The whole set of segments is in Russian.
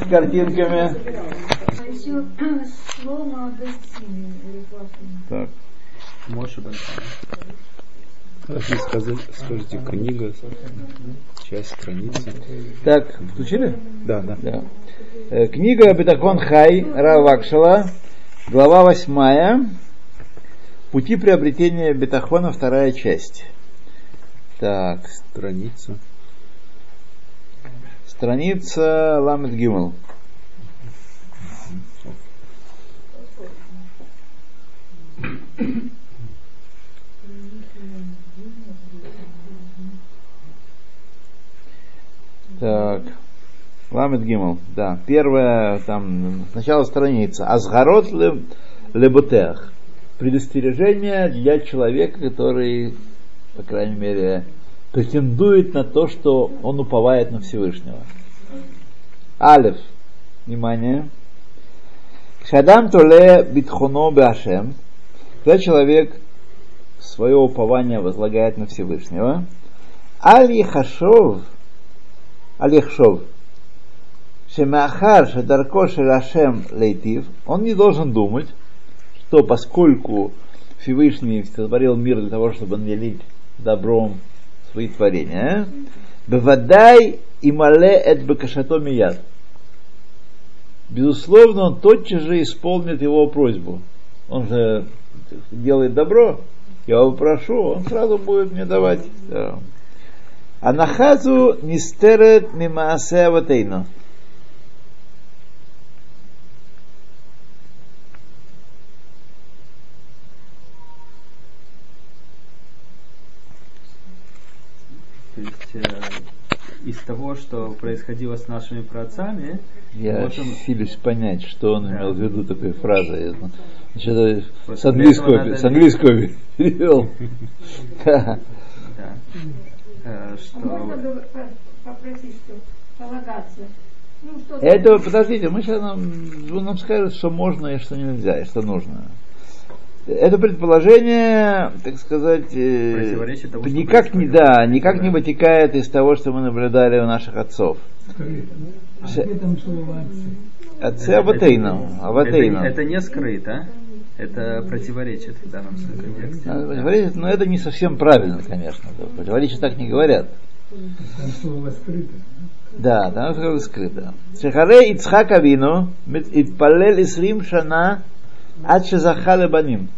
с картинками. А еще слово «молодостины». Так. Моше Бен Ханан. Скажите, книга, часть страницы. Так, включили? Да. Книга Бетахон Хай Равакшала, глава 8. Пути приобретения бетахона, 2 часть. Так, страница Ламед Гимел. Так, Ламед Гимел, да, первая, там, начало страницы. Азгарот леботех. Предостережение для человека, который, по крайней мере, претендует на то, что он уповает на Всевышнего. Алеф. Внимание. Кшадам толе битхоно башем. Когда человек свое упование возлагает на Всевышнего. Алихшов. Шемахар шадарко шелашем лейтив. Он не должен думать, что поскольку Всевышний сотворил мир для того, чтобы наделить добром свои творения, бевадай имале эт бекашато мияд. Безусловно, он тотчас же исполнит его просьбу. Он же делает добро, я его прошу, он сразу будет мне давать. Анахазу нистерет мимаасе аватейно. Из того, что происходило с нашими праотцами, я силюсь понять, что он имел в виду такой фразой. Значит, с английского перевел. Можно попросить, что полагаться? Это, подождите, мы сейчас нам скажут, что можно и что нельзя, и что нужно. Это предположение, так сказать, того, никак не вытекает из того, что мы наблюдали у наших отцов. Отцы Аватейна. Это не скрыто, это противоречит в данном контексте. Противоречит, но это не совсем правильно, конечно. Противоречит так не говорят. Там слово скрыто. Да, там слово скрыто. Шехаре Ицхак Авину Итпалел Исрим Шана Ачезахале баним,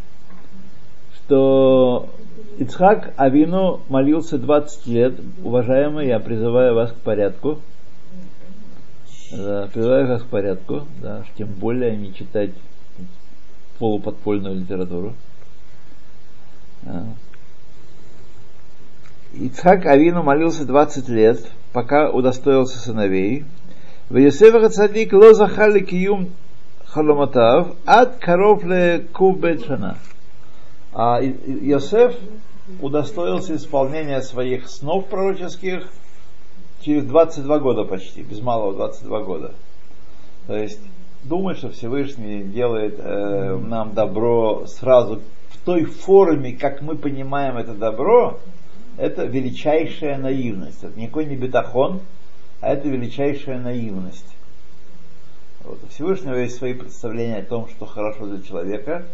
что Ицхак Авину молился 20 лет. Уважаемые, я призываю вас к порядку. Да, призываю вас к порядку, да, тем более не читать полуподпольную литературу. Да. Ицхак Авину молился 20 лет, пока удостоился сыновей. Вейосеф Хацадик лозахали киюм Халоматав от коровле кубетшана. А Йосеф удостоился исполнения своих снов пророческих через 22 года почти, без малого 22 года. То есть думай, что Всевышний делает нам добро сразу в той форме, как мы понимаем это добро, это величайшая наивность. Это никакой не бетахон, а это величайшая наивность. Вот. У Всевышнего есть свои представления о том, что хорошо для человека.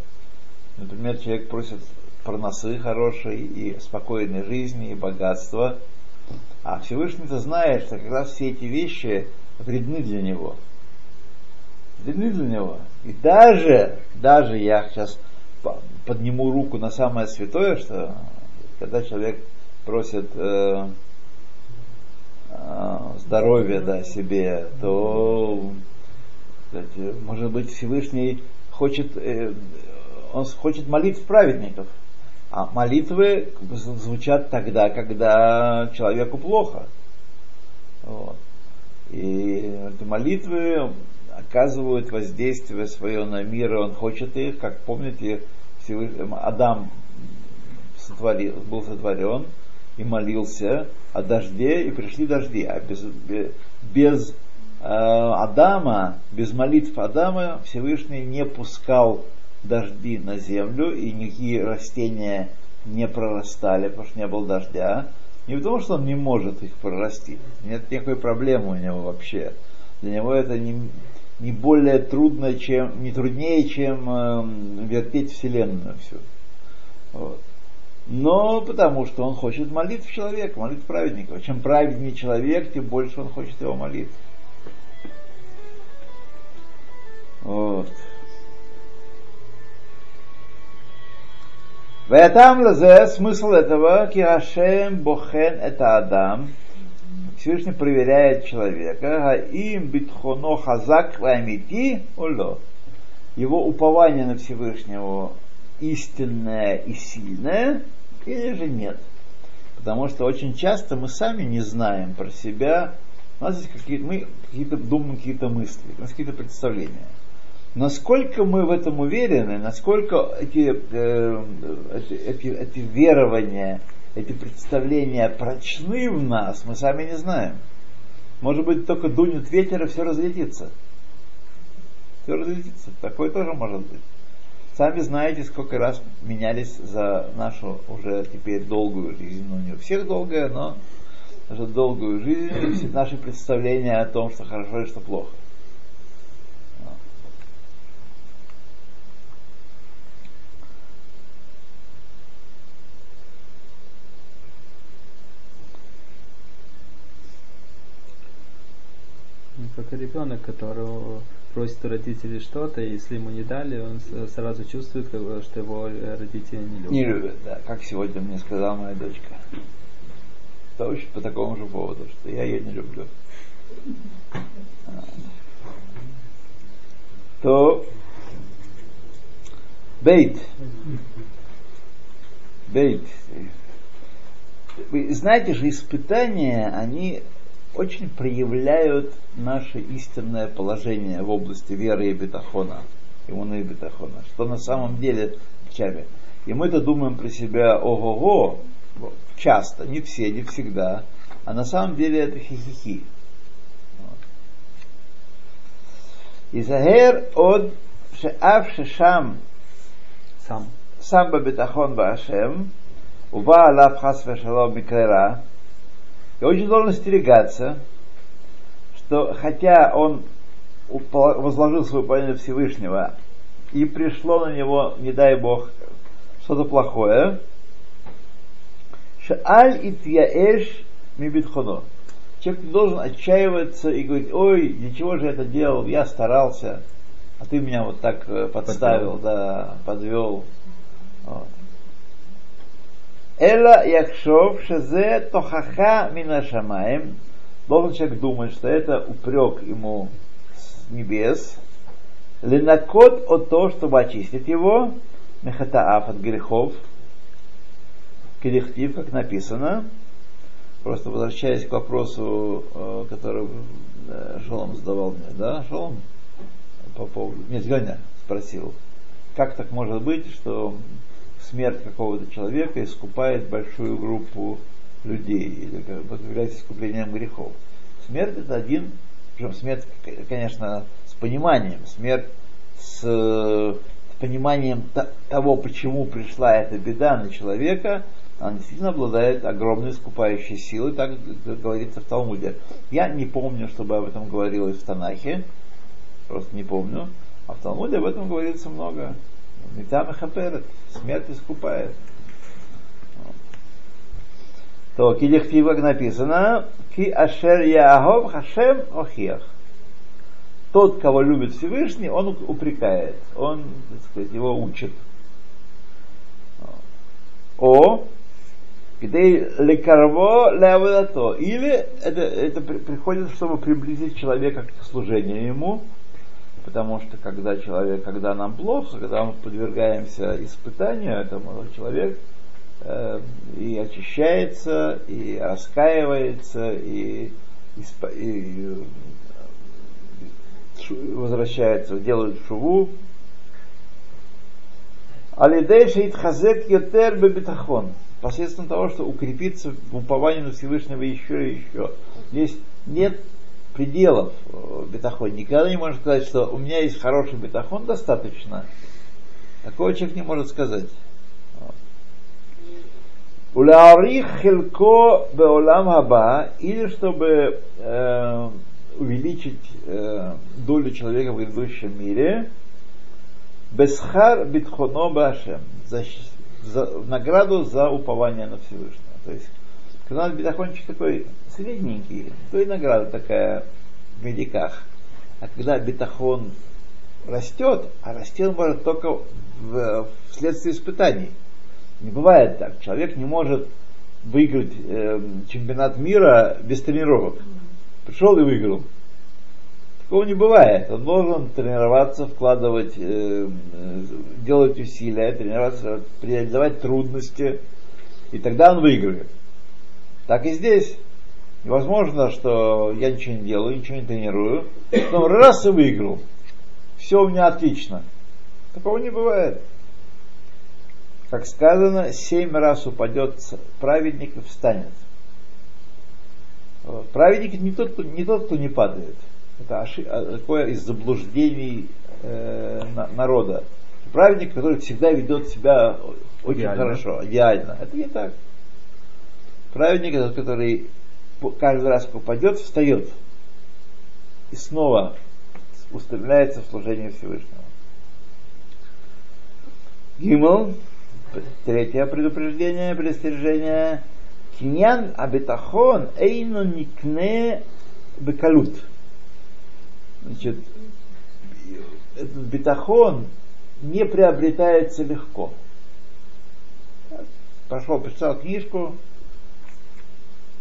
Например, человек просит парносы хорошей и спокойной жизни, и богатства. А Всевышний-то знает, что как раз все эти вещи вредны для него. И даже я сейчас подниму руку на самое святое, что когда человек просит здоровья себе, то... Может быть, Всевышний хочет молитв праведников, а молитвы звучат тогда, когда человеку плохо. Вот. И эти молитвы оказывают воздействие свое на мир, и он хочет их, как помните, Адам был сотворен и молился о дожде, и пришли дожди, а без Адама, без молитв Адама Всевышний не пускал дожди на землю, и никакие растения не прорастали, потому что не было дождя. Не потому, что он не может их прорастить. Нет никакой проблемы у него вообще. Для него это не более трудно, чем, не труднее, чем вертеть Вселенную всю. Вот. Но потому что он хочет молитв человека, молитв праведника. Чем праведнее человек, тем больше он хочет его молитв. Вот. Смысл этого Киашем Бохен это Адам. Всевышний проверяет человека. Им битхоно хазак вамити оло. Его упование на Всевышнего истинное и сильное, или же нет. Потому что очень часто мы сами не знаем про себя. У нас есть мы думаем какие-то мысли, у нас какие-то представления. Насколько мы в этом уверены, насколько эти верования, эти представления прочны в нас, мы сами не знаем. Может быть, только дунет ветер, и все разлетится. Все разлетится. Такое тоже может быть. Сами знаете, сколько раз менялись за нашу уже теперь долгую жизнь. Ну, не у всех долгая, но нашу долгую жизнь, наши представления о том, что хорошо и что плохо. Как ребенок, которого просит у родителей что-то, и если ему не дали, он сразу чувствует, что его родители не любят. Не любят, да. Как сегодня мне сказала моя дочка. Точно по такому же поводу, что я ее не люблю. То бейт. Вы знаете же, испытания, они очень проявляют наше истинное положение в области веры и бетахона, иммуна и бетахона, что на самом деле в чаме. И мы-то думаем про себя ого-го, часто, не все, не всегда, а на самом деле это хихихи. Изагер од шеав шешам сам ба бетахон ба ашем уба алав хас вешалом микрера. И очень должен остерегаться, что хотя он возложил свое упование Всевышнего и пришло на него, не дай Бог, что-то плохое, шааль итьяэш мибитхоно. Человек не должен отчаиваться и говорить: ой, ничего же это делал, я старался, а ты меня вот так подставил, да, подвел. Вот. Эла яхшов шезе тохаха мина шамаем. Должен человек думать, что это упрек ему с небес. Ленакот от того, чтобы очистить его. Мехатааф от грехов. Кедихтив, как написано. Просто возвращаясь к вопросу, который Шолом задавал мне. Да, Шолом? По поводу... Нет, Ганя спросил. Как так может быть, что... смерть какого-то человека искупает большую группу людей, или как бы является искуплением грехов. Смерть это один, причем смерть, конечно, с пониманием, смерть с пониманием того, почему пришла эта беда на человека, она действительно обладает огромной искупающей силой, так говорится в Талмуде. Я не помню, чтобы об этом говорилось в Танахе, просто не помню, а в Талмуде об этом говорится много. Митам и хаперет, смерть искупает. То кидехтив, как написано, ки ашер яагов хашем охиях. Тот, кого любит Всевышний, он упрекает, он, так сказать, его учит. О, где лекарво леавадато. Или это приходит, чтобы приблизить человека к служению ему. Потому что когда нам плохо, когда мы подвергаемся испытанию, этому человек и очищается, и раскаивается, и возвращается, делает шуву. Алидейши итхазек ютер бебетахон. Посредством того, что укрепится в уповании на Всевышнего еще и еще. Здесь нет пределов бетахон. Никогда не может сказать, что у меня есть хороший бетахон, достаточно. Такого человек не может сказать. Улаурих хилко беолам хаба, или чтобы увеличить долю человека в грядущем мире. Бесхар битхоно башем. В награду за упование на Всевышнего. То есть, когда бетахончик такой средненький, то и награда такая в медиках. А когда бетахон растет, а расти он может только вследствие испытаний. Не бывает так. Человек не может выиграть чемпионат мира без тренировок. Пришел и выиграл. Такого не бывает. Он должен тренироваться, вкладывать, делать усилия, тренироваться, преодолевать трудности. И тогда он выиграет. Так и здесь. Невозможно, что я ничего не делаю, ничего не тренирую. Но раз и выиграл. Все у меня отлично. Такого не бывает. Как сказано, 7 раз упадет праведник и встанет. Праведник не тот, кто не падает. Это такое из заблуждений народа. Праведник, который всегда ведет себя очень хорошо, идеально. Это не так. Праведник, этот, который каждый раз попадет, встает и снова устремляется в служение Всевышнего. Гимл, 3-е предупреждение, предостережение. Киньян абетахон эйно никне бекалут. Значит, этот бетахон не приобретается легко. Пошел, почитал книжку,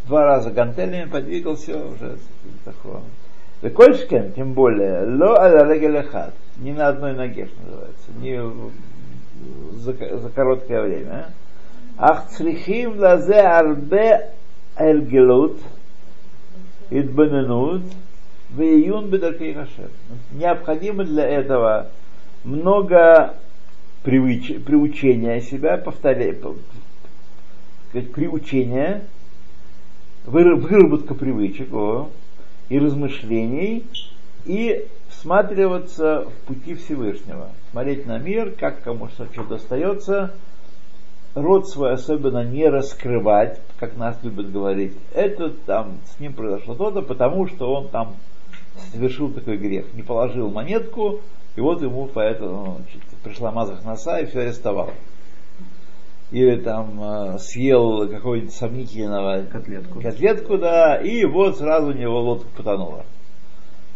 2 раза гантелями подвигался, уже бетахон. Векольшкен, тем более, ло аля-регелехат, не на одной ноге, что называется, не за короткое время. Ах црихим лазе арбе эль-гелут, идбаненут, веюн бедаркей хашем. Необходимо для этого много приучения себя, приучения, выработка привычек, и размышлений, и всматриваться в пути Всевышнего. Смотреть на мир, как кому что достается, род свой особенно не раскрывать, как нас любят говорить. Это там с ним произошло то-то, потому что он там совершил такой грех. Не положил монетку, и вот ему поэтому пришла мазах носа и все арестовал. Или там съел какого-нибудь сомнительного котлетку, да, и вот сразу у него лодка потонула.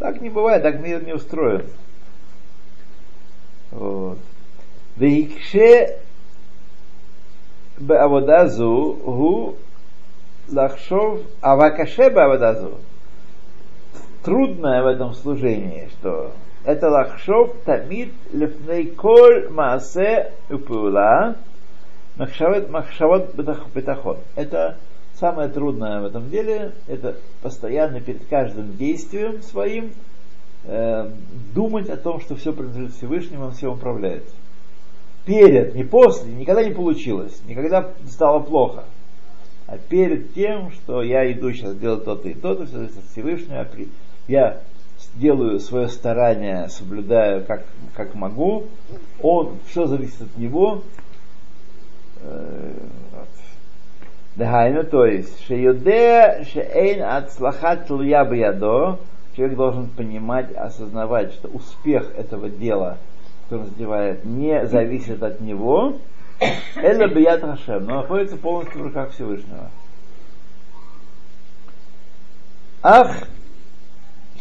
Так не бывает, так мир не устроен. Вот. Вейкше баводазу гу лахшов авакаше баводазу. Трудное в этом служении, что это лахшов тамид лефнейколь маасе упула. Махшават бетахон. Это самое трудное в этом деле. Это постоянно перед каждым действием своим думать о том, что все принадлежит Всевышнему, он всем управляет. Перед, не после, никогда не получилось, никогда стало плохо. А перед тем, что я иду сейчас делать то-то и то-то, все зависит от Всевышнего, я делаю свое старание, соблюдаю как могу, он, все зависит от него. То есть человек должен понимать, осознавать, что успех этого дела, который задевает, не зависит от него, но находится полностью в руках Всевышнего. Ах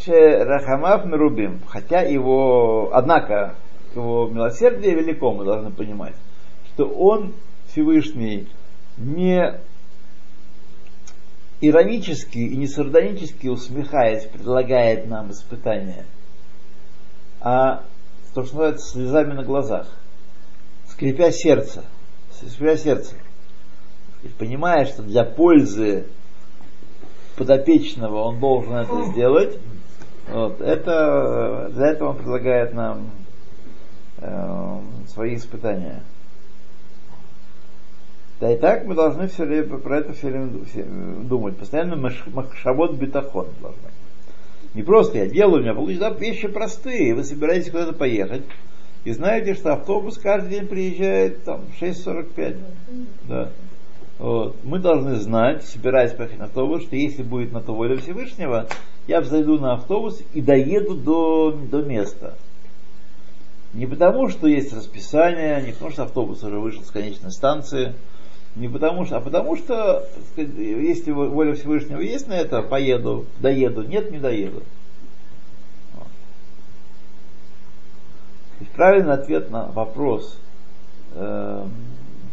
шерахамав мерубим, однако его милосердие велико, мы должны понимать, что он Всевышний не иронически и не сардонически усмехаясь предлагает нам испытания, а то, что называется, слезами на глазах, скрипя сердце, и понимая, что для пользы подопечного он должен это сделать, вот, это, для этого он предлагает нам свои испытания. Да и так мы должны все время про это думать. Постоянно махшавот бетахон должны. Не просто я делаю, у меня получится. Да, вещи простые. Вы собираетесь куда-то поехать и знаете, что автобус каждый день приезжает там 6:45. Да. Вот. Мы должны знать, собираясь поехать на автобус, что если будет на то воля Всевышнего, я взойду на автобус и доеду до места. Не потому, что есть расписание, не потому, что автобус уже вышел с конечной станции, не потому, что, а потому что, если воля Всевышнего есть на это, поеду, доеду, нет, не доеду. Вот. Правильный ответ на вопрос,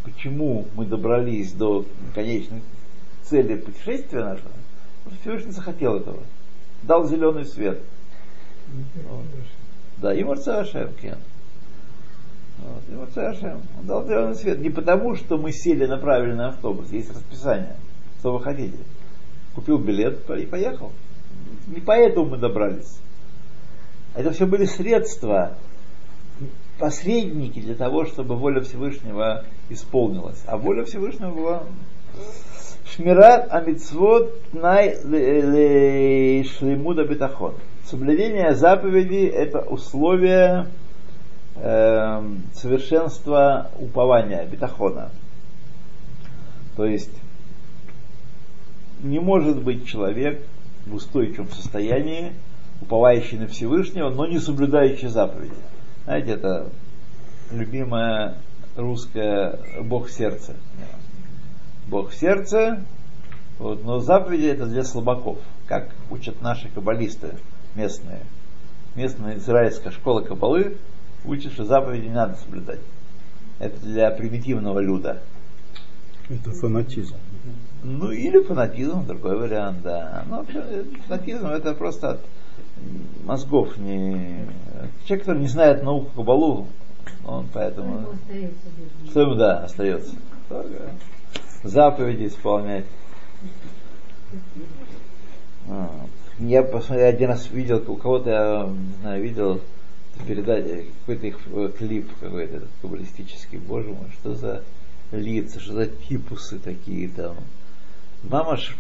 почему мы добрались до конечной цели путешествия нашего, Всевышний захотел этого, дал зеленый свет. Вот. Да, и Морцашем, Кен. Вот, и Морцашем. Он дал зеленый свет. Не потому, что мы сели на правильный автобус. Есть расписание. Что вы хотите? Купил билет и поехал. Не поэтому мы добрались. Это все были средства, посредники для того, чтобы воля Всевышнего исполнилась. А воля Всевышнего была... Шмират амитцвот най шлемуда бетахон. Соблюдение заповедей — это условие совершенства упования, бетахона. То есть не может быть человек в устойчивом состоянии, уповающий на Всевышнего, но не соблюдающий заповеди. Знаете, это любимое русское «Бог в сердце». Бог в сердце, вот, но заповеди — это для слабаков, как учат наши каббалисты местные. Местная израильская школа каббалы учит, что заповеди не надо соблюдать. Это для примитивного люда. Это фанатизм. Ну, или фанатизм, другой вариант, да. Но фанатизм — это просто от мозгов. Не... Человек, который не знает науку каббалу, он поэтому... Что ему, да, остается. Заповеди исполнять. Я посмотрел, один раз видел, у кого-то, я не знаю, видел передачу, какой-то их клип какой-то каббалистический, боже мой, что за лица, что за типусы такие там. Мама ж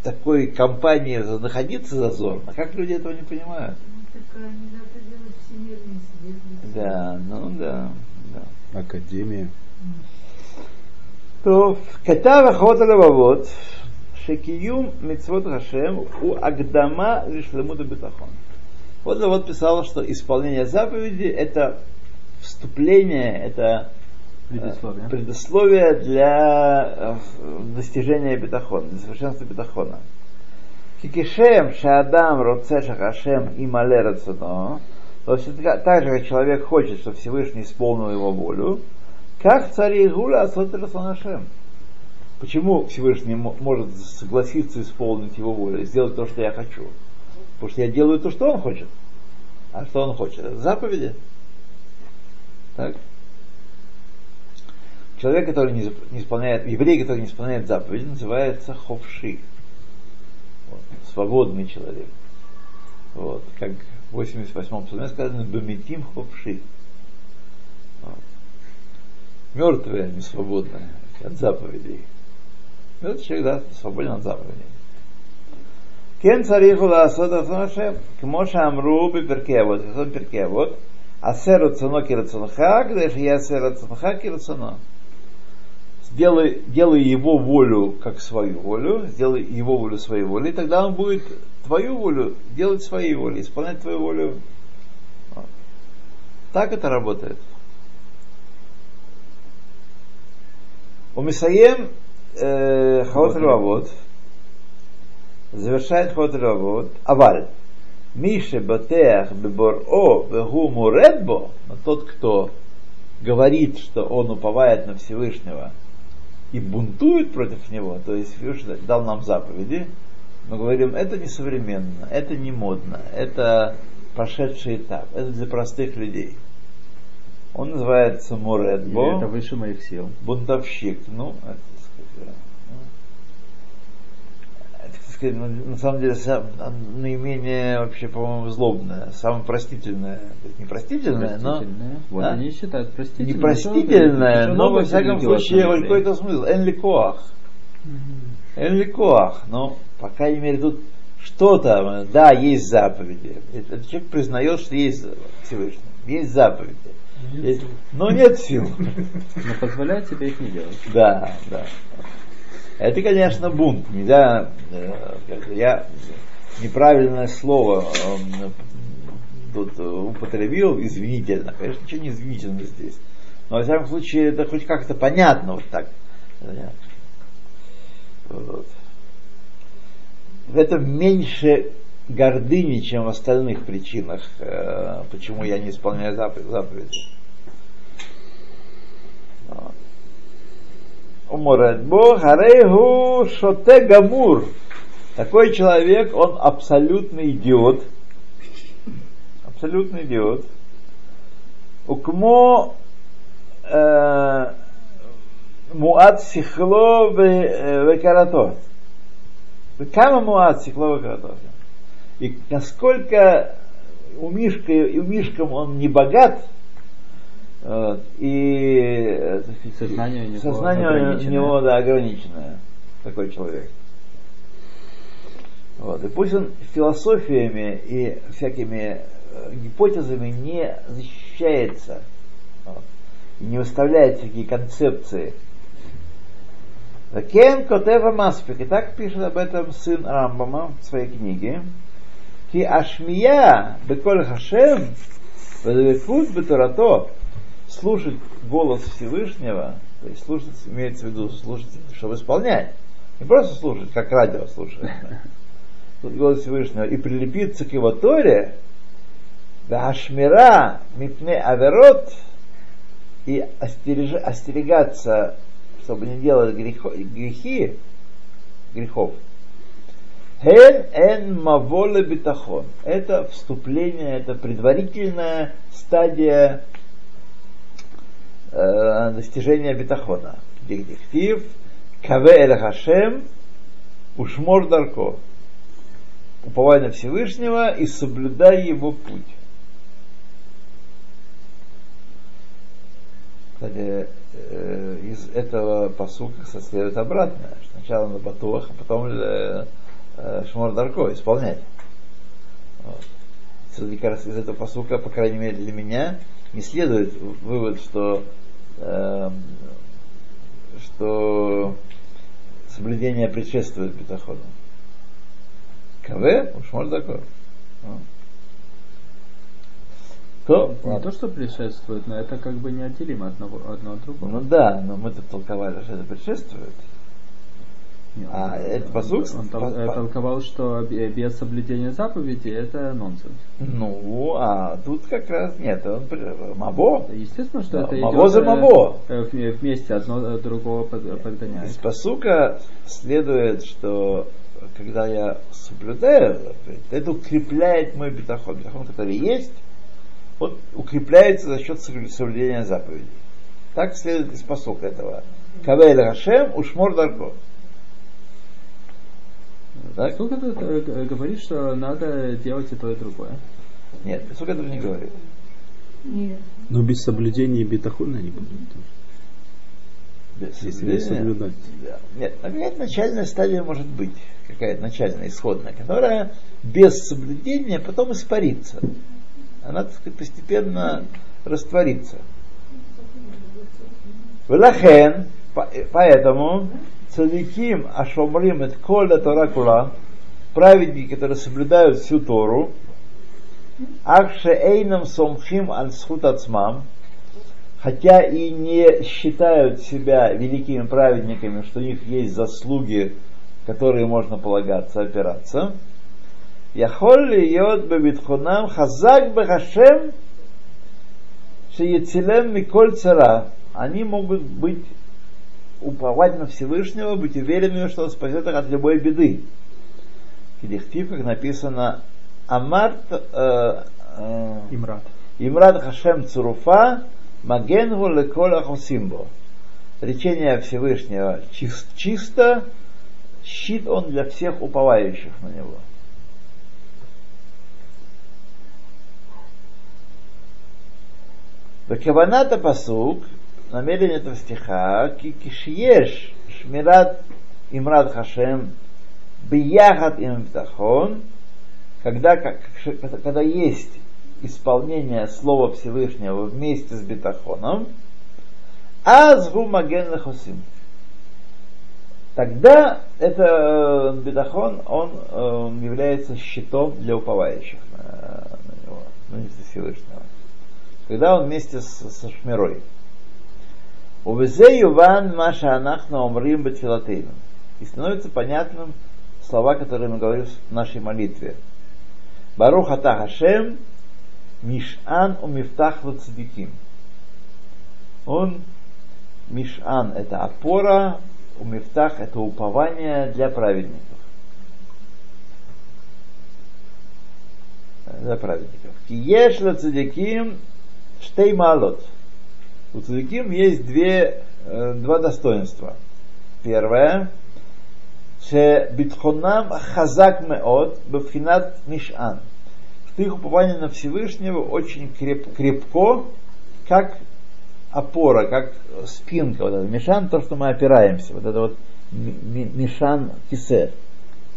в такой компании находиться зазорно, как люди этого не понимают? Ну, такая, не надо делать всемирный свет. Да, ну да, да. Академия. То катава хоталевавод. Шекиюм мицвот Хашем у Агдама лишлемута бетахон. Вот писал, что исполнение заповеди — это вступление, это предусловие для достижения бетахона, для совершенства бетахона. Кикишем шаадам роцеша Хашем и малерацано. То есть так же, как человек хочет, чтобы Всевышний исполнил его волю. Как царь Игуля осознал Хашем? Почему Всевышний может согласиться исполнить его волю, сделать то, что я хочу? Потому что я делаю то, что он хочет. А что он хочет? Это заповеди. Так? Человек, который не исполняет, еврей, который не исполняет заповеди, называется ховши. Вот. Свободный человек. Вот. Как в 88-м псалме сказано, «Беметим ховши». Вот. Мертвые, не свободные от заповедей. Этот человек, да, свободен от заповедей. Кен цариху лаасот асонашем, кмоша амру биперкевод, асон перкевод, асеру цано кирацонха, кдэш я асеру цонха кирацоно. Делай его волю как свою волю, сделай его волю своей волей, и тогда он будет твою волю делать своей волей, исполнять твою волю. Вот. Так это работает. Умисаем Хаот Лавод завершает Хаот Лавод Аваль Мише Батеах Беборо Бегуму Редбо. Тот, кто говорит, что он уповает на Всевышнего и бунтует против него, то есть Всевышний дал нам заповеди, мы говорим, это не современно, это не модно, это прошедший этап, это для простых людей. Он называется Моредбо. Это выше моих сил. Бунтовщик. Ну, это, так сказать, на самом деле, наименее вообще, по-моему, злобное, самое простительное. Непростительное, но... Вот да? Они считают простительное. Непростительное, но, во всяком случае, какой-то смысл. Энликоах. Энликоах. Но, по крайней мере, тут что-то, да, есть заповеди. Этот человек признает, что есть Всевышний. Есть заповеди. Нет. Но нет сил. Но позволяет себе их не делать. Да, да. Это, конечно, бунт. Нельзя, я неправильное слово тут употребил, извинительно. Конечно, ничего не извинительно здесь. Но, во всяком случае, это хоть как-то понятно вот так. Вот. В этом меньше гордыни, чем в остальных причинах, почему я не исполняю заповеди. Уморет Бог, арейгу шоте гамур. Такой человек, он абсолютный идиот. Абсолютный идиот. Укмо муат сихло векарато. Кама муат сихло векарато. И насколько умишком он не богат, и сознание у него да, ограниченное, такой человек. Вот. И пусть он философиями и всякими гипотезами не защищается, вот, и не выставляет всякие концепции. Кен Котева Маспик, и так пишет об этом сын Рамбама в своей книге. Ки ашмия беколь хашем вадавикут бетурато. Слушать голос Всевышнего, то есть слушать, имеется в виду слушать, чтобы исполнять. Не просто слушать, как радио слушает. Тут голос Всевышнего. И прилепиться к его Торе, да ашмира мипне аверот, и остерегаться, чтобы не делать грехов. Это вступление, это предварительная стадия достижения бетахона. Дихтив, каве эль хашем, ушмор дарко. Уповай на Всевышнего и соблюдай его путь. Кстати, из этого пасука следует обратное. Сначала на батуах, а потом шмор дарко, исполнять. Вот. Из этого пасука, по крайней мере для меня, не следует вывод, что соблюдение предшествует бетахону. КВ, уж может такое. Не то, что предшествует, но это как бы неотделимо одно от другого. Ну да, но мы-то толковали, что это предшествует. Нет, это пасук? Он толковал, что без соблюдения заповеди это нонсенс. Ну, а тут как раз нет, он мабо. Естественно, что это мабо идет за мабо. Вместе одно другого подгоняет. Из пасука следует, что когда я соблюдаю, это укрепляет мой бетахон. Бетахон, который есть, он укрепляется за счет соблюдения заповедей. Так следует из пасука этого. Кавэ эль хашем ушмор дарко. Так? Сколько это говорит, что надо делать и то, и другое? Нет, сколько это не говорит? Нет. Но без соблюдения бетахона не будет. Без соблюдать. Нет, какая-то начальная стадия может быть, какая-то начальная, исходная, которая без соблюдения потом испарится. Она, так сказать, постепенно растворится. Велахен, поэтому... Цадиким ашомрим эт коля торакула, праведники, которые соблюдают всю Тору, ахше эйнам сомхим ансхут ацмам, хотя и не считают себя великими праведниками, что у них есть заслуги, которые можно полагаться, опираться. Яхолли йод бебитхунам хазак бехашем шеецилем миколь цара. Они могут быть уповать на Всевышнего, быть уверенными, что он спасет их от любой беды. В дихтивках написано Амарт Имрат Хашем Цуруфа Магенгу Лекола Хусимбо. Речение Всевышнего чисто, щит он для всех уповающих на него. Вакаваната пасук, намерение этого стиха кишьеш шмират имрат хашем бияхат им бетахон, когда есть исполнение слова Всевышнего вместе с бетахоном, аз гу маген лехосим, тогда это бетахон, он является щитом для уповающих на него, ну не со Всевышнего. Когда он вместе со Шмирой. И становится понятным слова, которые мы говорим в нашей молитве. Барух ата Хашем, Мишан у мифтах лацадиким. Он, Мишан это опора, у мифтах это упование для праведников. Для праведников. Киеш лацадиким штеймалот. У цадиким есть два достоинства. Первое. Битхонам хазак меот бифхинат мишан. Что их упование на Всевышнего очень крепко, как опора, как спинка. Вот это мишан, то, что мы опираемся. Вот это вот мишан кисе.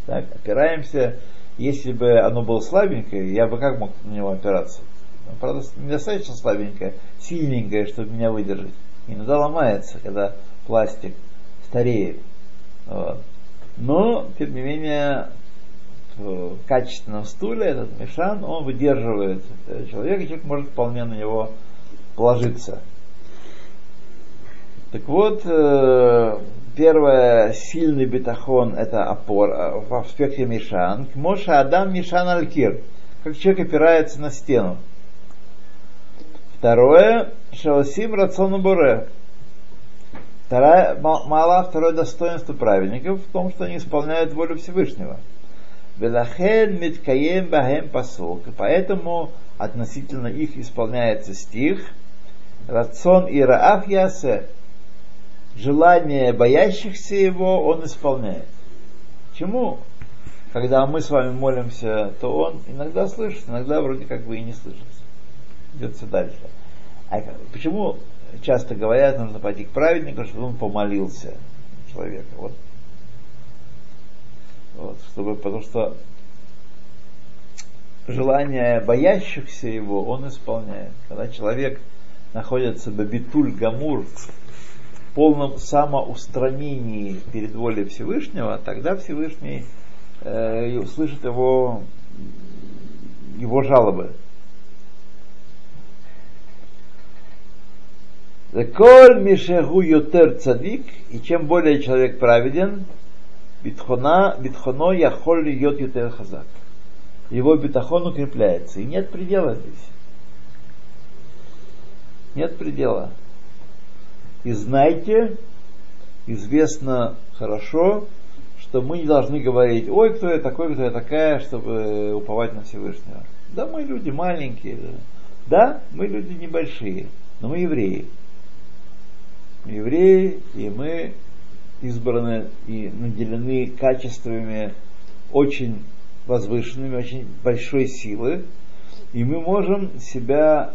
Так, опираемся. Если бы оно было слабенькое, я бы как мог на него опираться? Но, правда, недостаточно слабенькое, сильненькое, чтобы меня выдержать. Иногда ломается, когда пластик стареет. Вот. Но, тем не менее, в качественном стуле этот мишан, он выдерживает человека, и человек может вполне на него положиться. Так вот, первое, сильный бетахон, это опора в аспекте мишан. Кмоша адам мишан алькир, как человек опирается на стену. Второе, шалсим рацону буре. Второе достоинство праведников в том, что они исполняют волю Всевышнего. Поэтому относительно их исполняется стих «Рацон и Раав Ясе», желание боящихся его он исполняет. Почему? Когда мы с вами молимся, то он иногда слышится, иногда вроде как бы и не слышится. Идет все дальше. А почему? Часто говорят, нужно пойти к праведнику, чтобы он помолился человека. Вот, чтобы, потому что желание боящихся его он исполняет. Когда человек находится бабитуль гамур в полном самоустранении перед волей Всевышнего, тогда Всевышний услышит его жалобы. Коль мишегу ютер цадик, и чем более человек праведен, битхоно яхоль йот ютер хазак. Его битахон укрепляется. И нет предела здесь. Нет предела. И знайте, известно хорошо, что мы не должны говорить, ой, кто я такой, кто я такая, чтобы уповать на Всевышнего. Да, мы люди маленькие. Да, мы люди небольшие, но мы евреи. Евреи, и мы избраны и наделены качествами очень возвышенными, очень большой силы, и мы можем себя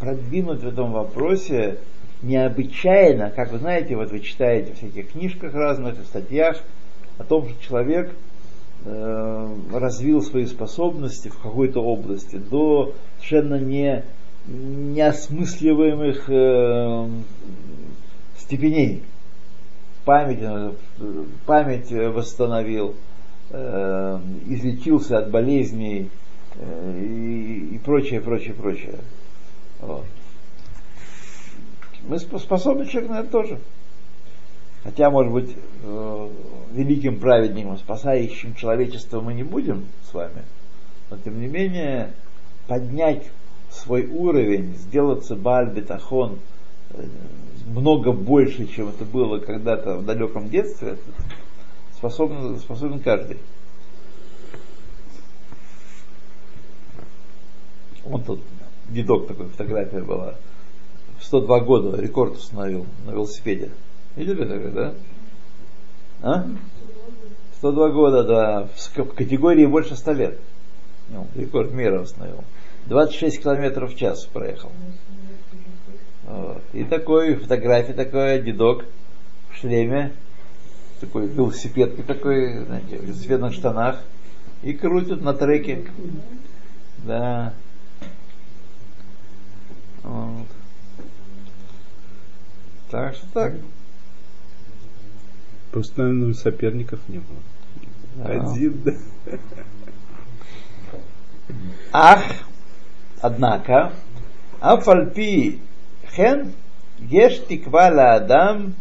продвинуть в этом вопросе необычайно, как вы знаете, вот вы читаете в всяких книжках разных, в статьях о том, что человек развил свои способности в какой-то области до совершенно неосмысливаемых степеней. Память восстановил, излечился от болезней и прочее. Вот. Мы способны, человек, наверное, тоже. Хотя, может быть, великим праведником, спасающим человечество мы не будем с вами, но, тем не менее, поднять свой уровень, сделаться бааль бетахон много больше, чем это было когда-то в далеком детстве, способен каждый. Вот тут дедок такой, фотография была. В 102 года рекорд установил на велосипеде. Видели такое, да? 102 года, да. В категории больше 100 лет. Рекорд мира установил. 26 километров в час проехал. Вот. И такой, фотографии такой, дедок в шлеме, такой велосипедкой такой, знаете, в велосипедных штанах, и крутит на треке. Да. Вот. Так что так. Просто, наверное, соперников не было. Один, да. Ах, однако, афальпи хен еш тиква ла адам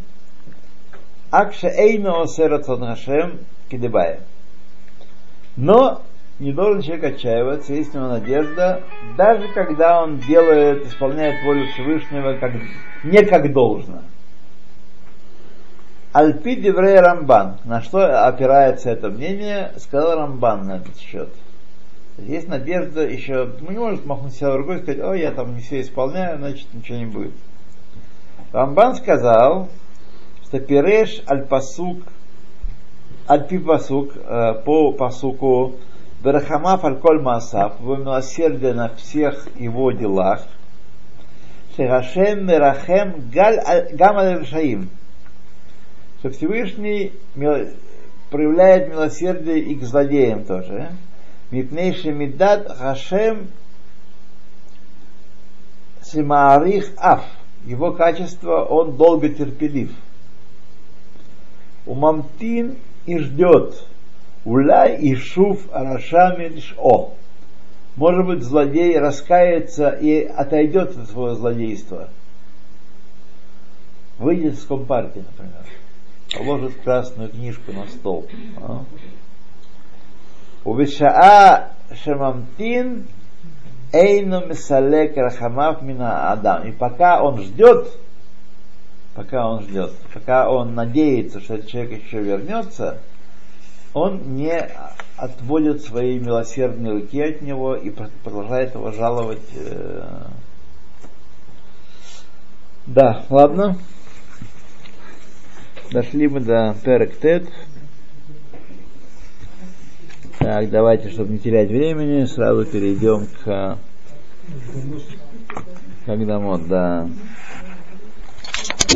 акша эйна осе рацон Хашем кидебае. Но не должен человек отчаиваться, есть у него надежда, даже когда он делает, исполняет волю Всевышнего как, не как должно. Альпи деврей Рамбан. На что опирается это мнение, сказал Рамбан на этот счет. Есть надежда еще, ну не может махнуть себя рукой и сказать, ой, я там не все исполняю, значит ничего не будет. Рамбан сказал, что переш аль-пасук, аль-пи-пасук, по пасуку, верахамав аль-коль маасав, во милосердие на всех его делах, шехашем мерахем гам аль-рашаим, что Всевышний проявляет милосердие и к злодеям тоже. Мипнейши мидат Хашем Симаарих Аф. Его качество, он долго терпелив. Умамтин и ждет. Уляй и шуф арашами лишь о. Может быть, злодей раскается и отойдет от своего злодейства. Выйдет с компартии, например. Положит красную книжку на стол. Увешаа шамамтин эйну мисалек рахамав мина адам. И пока он ждет, пока он надеется, что этот человек еще вернется, он не отводит свои милосердные руки от него и продолжает его жаловать. Да, ладно. Дошли мы до Перек Тет. Так, давайте, чтобы не терять времени, сразу перейдем к Гамот, да.